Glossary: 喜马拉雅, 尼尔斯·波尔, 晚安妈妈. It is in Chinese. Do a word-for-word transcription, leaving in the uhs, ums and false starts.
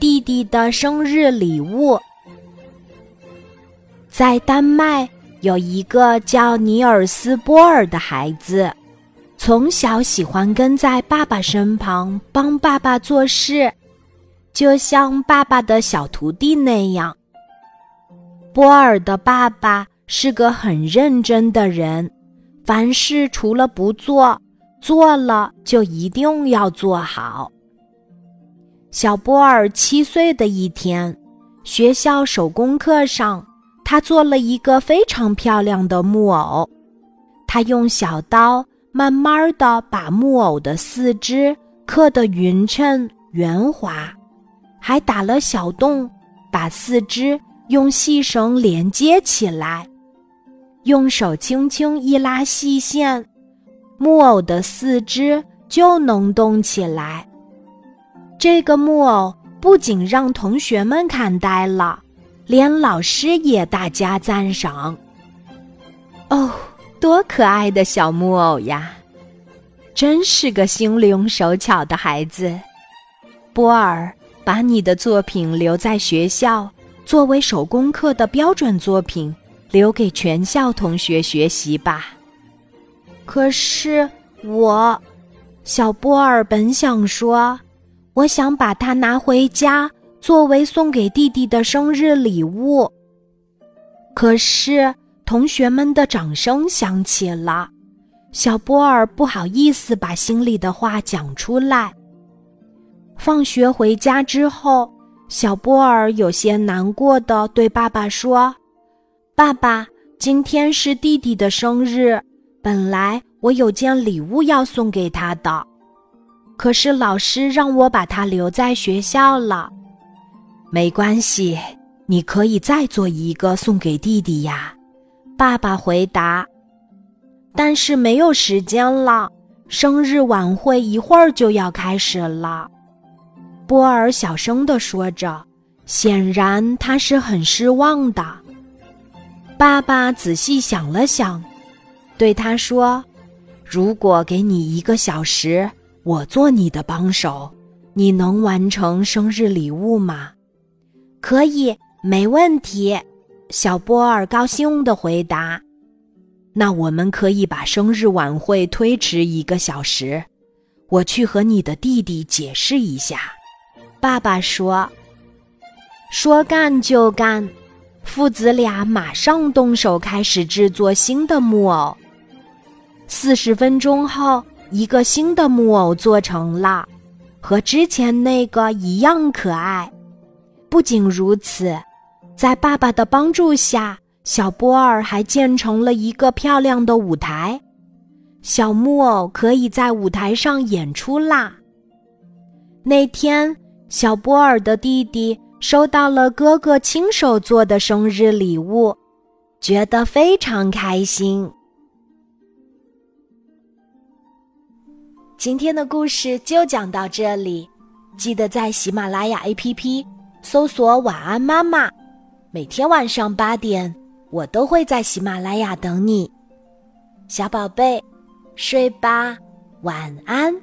弟弟的生日礼物。在丹麦有一个叫尼尔斯·波尔的孩子，从小喜欢跟在爸爸身旁帮爸爸做事，就像爸爸的小徒弟那样。波尔的爸爸是个很认真的人，凡事除了不做，做了就一定要做好。小波尔七岁的一天，学校手工课上，他做了一个非常漂亮的木偶。他用小刀慢慢地把木偶的四肢刻得匀称圆滑，还打了小洞，把四肢用细绳连接起来。用手轻轻一拉细线，木偶的四肢就能动起来。这个木偶不仅让同学们看呆了，连老师也大加赞赏。哦，多可爱的小木偶呀！真是个心灵手巧的孩子。波尔，把你的作品留在学校，作为手工课的标准作品，留给全校同学学习吧。可是我，小波尔本想说，我想把它拿回家，作为送给弟弟的生日礼物。可是同学们的掌声响起了，小波尔不好意思把心里的话讲出来。放学回家之后，小波尔有些难过地对爸爸说：爸爸，今天是弟弟的生日，本来我有件礼物要送给他的，可是老师让我把它留在学校了。没关系，你可以再做一个送给弟弟呀，爸爸回答。但是没有时间了，生日晚会一会儿就要开始了。波尔小声地说着，显然他是很失望的。爸爸仔细想了想，对他说：如果给你一个小时，我做你的帮手，你能完成生日礼物吗？可以，没问题。小波尔高兴地回答。那我们可以把生日晚会推迟一个小时，我去和你的弟弟解释一下。爸爸说。说干就干，父子俩马上动手开始制作新的木偶。四十分钟后，一个新的木偶做成了，和之前那个一样可爱。不仅如此，在爸爸的帮助下，小波尔还建成了一个漂亮的舞台。小木偶可以在舞台上演出啦。那天，小波尔的弟弟收到了哥哥亲手做的生日礼物，觉得非常开心。今天的故事就讲到这里，记得在喜马拉雅 A P P 搜索晚安妈妈，每天晚上八点，我都会在喜马拉雅等你。小宝贝，睡吧，晚安。